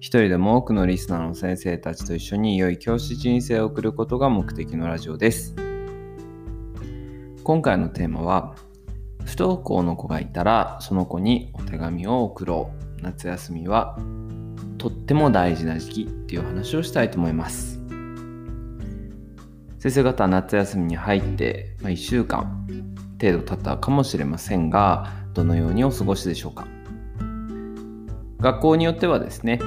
一人でも多くのリスナーの先生たちと一緒に良い教師人生を送ることが目的のラジオです。今回のテーマは、不登校の子がいたらその子にお手紙を送ろう、夏休みはとっても大事な時期っていう話をしたいと思います。先生方は夏休みに入って1週間程度経ったかもしれませんが、どのようにお過ごしでしょうか。学校によってはですね、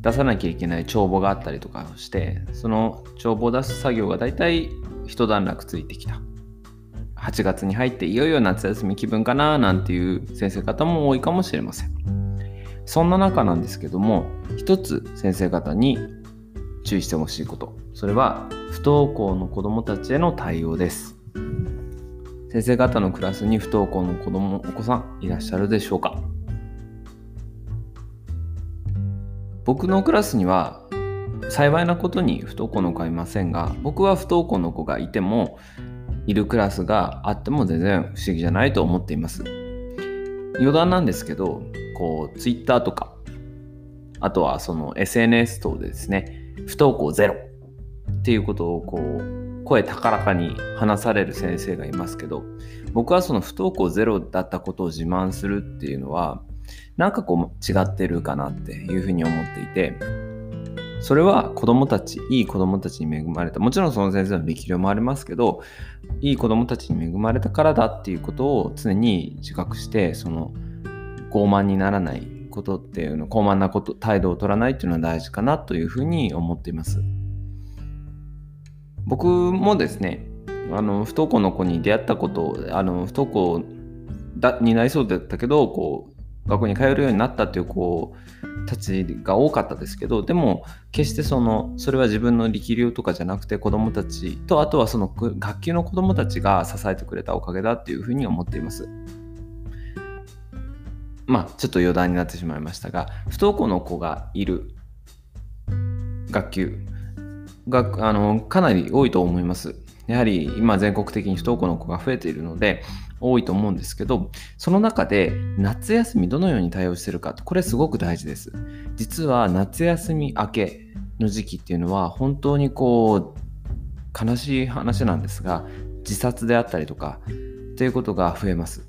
出さなきゃいけない帳簿があったりとかして、その帳簿を出す作業がだいたい一段落ついてきた、8月に入っていよいよ夏休み気分かななんていう先生方も多いかもしれません。そんな中なんですけども、一つ先生方に注意してほしいこと、それは不登校の子どもたちへの対応です。先生方のクラスに不登校の子ども、お子さんいらっしゃるでしょうか。僕のクラスには幸いなことに不登校の子はいませんが、僕は不登校の子がいてもいるクラスがあっても全然不思議じゃないと思っています。余談なんですけど、Twitter とか、あとはその SNS 等でですね、不登校ゼロっていうことを声高らかに話される先生がいますけど、僕はその不登校ゼロだったことを自慢するっていうのはなんか違ってるかなっていうふうに思っていて、それは子どもたち、いい子どもたちに恵まれた、もちろんその先生の力量もありますけど、いい子どもたちに恵まれたからだっていうことを常に自覚して、その傲慢にならないことっていうの、傲慢なこと、態度を取らないっていうのは大事かなというふうに思っています。僕もですね、不登校の子に出会ったこと、不登校になりそうだったけど学校に通えるようになったという子たちが多かったですけど、でも決してそれは自分の力量とかじゃなくて、子どもたちと、あとはその学級の子どもたちが支えてくれたおかげだっていうふうに思っています。ちょっと余談になってしまいましたが、不登校の子がいる学級がかなり多いと思います。やはり今全国的に不登校の子が増えているので多いと思うんですけど、その中で夏休みどのように対応しているか、これすごく大事です。実は夏休み明けの時期っていうのは本当に悲しい話なんですが、自殺であったりとかっていうことが増えます。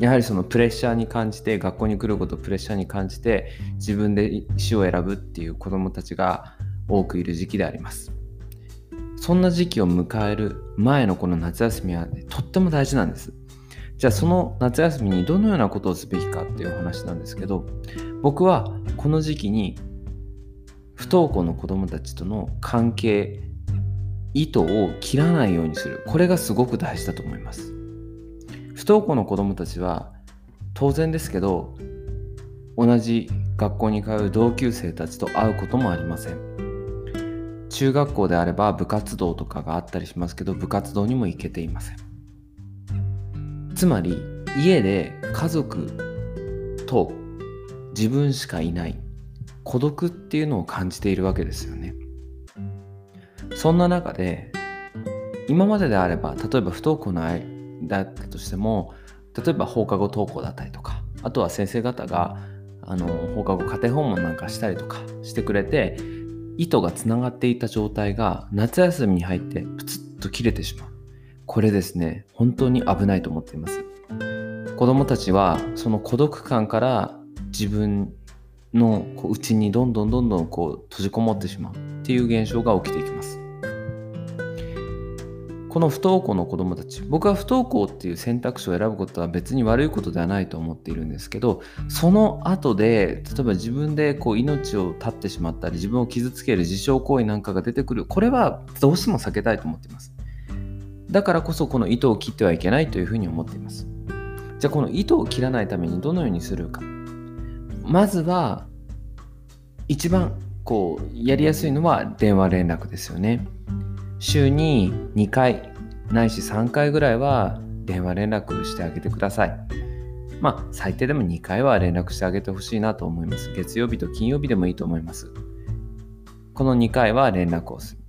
やはりそのプレッシャーに感じて、学校に来ることをプレッシャーに感じて、自分で死を選ぶっていう子どもたちが多くいる時期であります。そんな時期を迎える前のこの夏休みはとっても大事なんです。じゃあその夏休みにどのようなことをすべきかっていう話なんですけど、僕はこの時期に不登校の子どもたちとの関係、糸を切らないようにする、これがすごく大事だと思います。不登校の子どもたちは当然ですけど、同じ学校に通う同級生たちと会うこともありません。中学校であれば部活動とかがあったりしますけど、部活動にも行けていません。つまり家で家族と自分しかいない孤独っていうのを感じているわけですよね。そんな中で今までであれば、例えば不登校のだったとしても、例えば放課後登校だったりとか、あとは先生方が放課後家庭訪問なんかしたりとかしてくれて、糸がつながっていた状態が夏休みに入ってプツッと切れてしまう。これですね、本当に危ないと思っています。子どもたちはその孤独感から自分の内にどんどん閉じこもってしまうっていう現象が起きていきます。この不登校の子どもたち、僕は不登校っていう選択肢を選ぶことは別に悪いことではないと思っているんですけど、その後で例えば自分で命を絶ってしまったり、自分を傷つける自傷行為なんかが出てくる、これはどうしても避けたいと思っています。だからこそこの糸を切ってはいけないというふうに思っています。じゃあこの糸を切らないためにどのようにするか。まずは一番こうやりやすいのは電話連絡ですよね。週に2回ないし3回ぐらいは電話連絡してあげてください。まあ最低でも2回は連絡してあげてほしいなと思います。月曜日と金曜日でもいいと思います。この2回は連絡をする。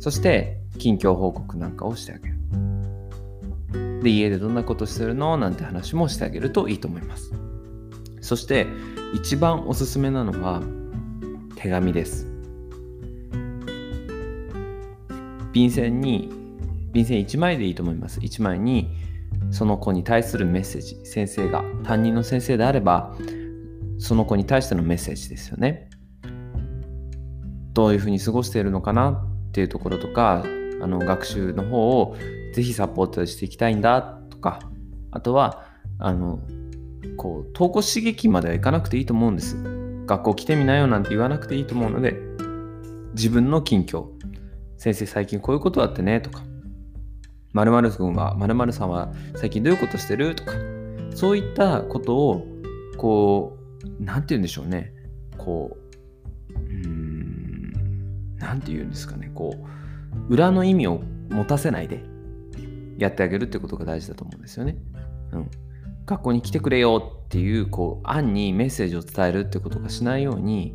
そして近況報告なんかをしてあげる。で、家でどんなことしてるのなんて話もしてあげるといいと思います。そして一番おすすめなのは手紙です。便箋1枚でいいと思います。1枚にその子に対するメッセージ、担任の先生であればその子に対してのメッセージですよね。どういうふうに過ごしているのかなっていうところとか、学習の方をぜひサポートしていきたいんだとか、あとはこう投稿刺激まではいかなくていいと思うんです。学校来てみなよなんて言わなくていいと思うので、自分の近況、先生最近こういうことあってねとか、〇〇さんは最近どういうことしてるとか、そういったことをこう裏の意味を持たせないでやってあげるってことが大事だと思うんですよね。学校に来てくれよっていう暗にメッセージを伝えるってことがしないように、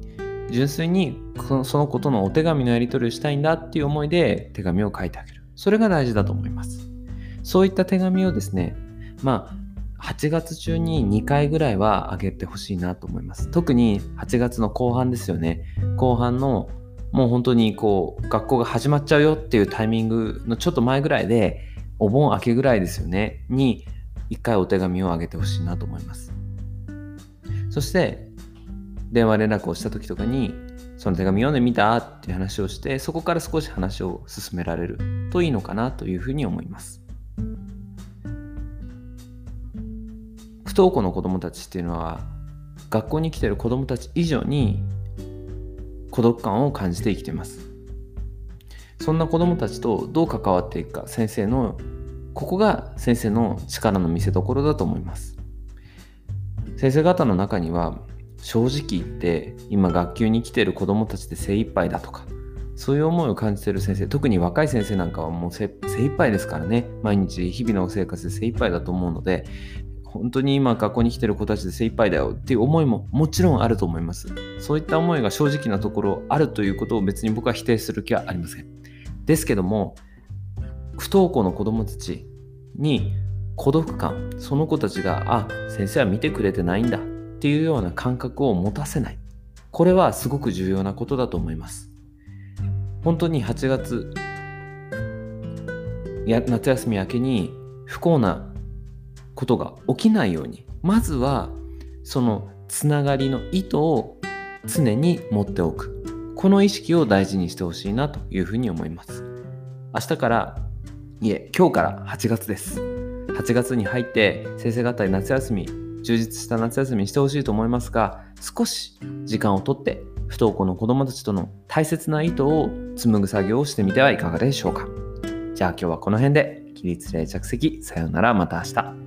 純粋にそのことのお手紙のやり取りをしたいんだっていう思いで手紙を書いてあげる。それが大事だと思います。そういった手紙をですね、8月中に2回ぐらいはあげてほしいなと思います。特に8月の後半ですよね。後半のもう本当に学校が始まっちゃうよっていうタイミングのちょっと前ぐらいで、お盆明けぐらいですよねに1回お手紙をあげてほしいなと思います。そして電話連絡をした時とかに、その手紙読んでみたっていう話をして、そこから少し話を進められるといいのかなというふうに思います。不登校の子どもたちっていうのは、学校に来ている子どもたち以上に孤独感を感じて生きています。そんな子どもたちとどう関わっていくか、ここが先生の力の見せ所だと思います。先生方の中には、正直言って今学級に来ている子どもたちで精一杯だとか、そういう思いを感じている先生、特に若い先生なんかはもう精一杯ですからね。毎日日々の生活で精一杯だと思うので、本当に今学校に来ている子たちで精一杯だよっていう思いももちろんあると思います。そういった思いが正直なところあるということを別に僕は否定する気はありません。ですけども、不登校の子どもたちに孤独感、その子たちが先生は見てくれてないんだっていうような感覚を持たせない。これはすごく重要なことだと思います。本当に8月、夏休み明けに不幸なことが起きないように、まずはそのつながりの意図を常に持っておく。この意識を大事にしてほしいなというふうに思います。明日から、今日から8月です。8月に入って先生方に夏休み、充実した夏休みにしてほしいと思いますが、少し時間をとって不登校の子どもたちとの大切な意図を紡ぐ作業をしてみてはいかがでしょうか。じゃあ今日はこの辺で。起立、礼、着席、さようなら、また明日。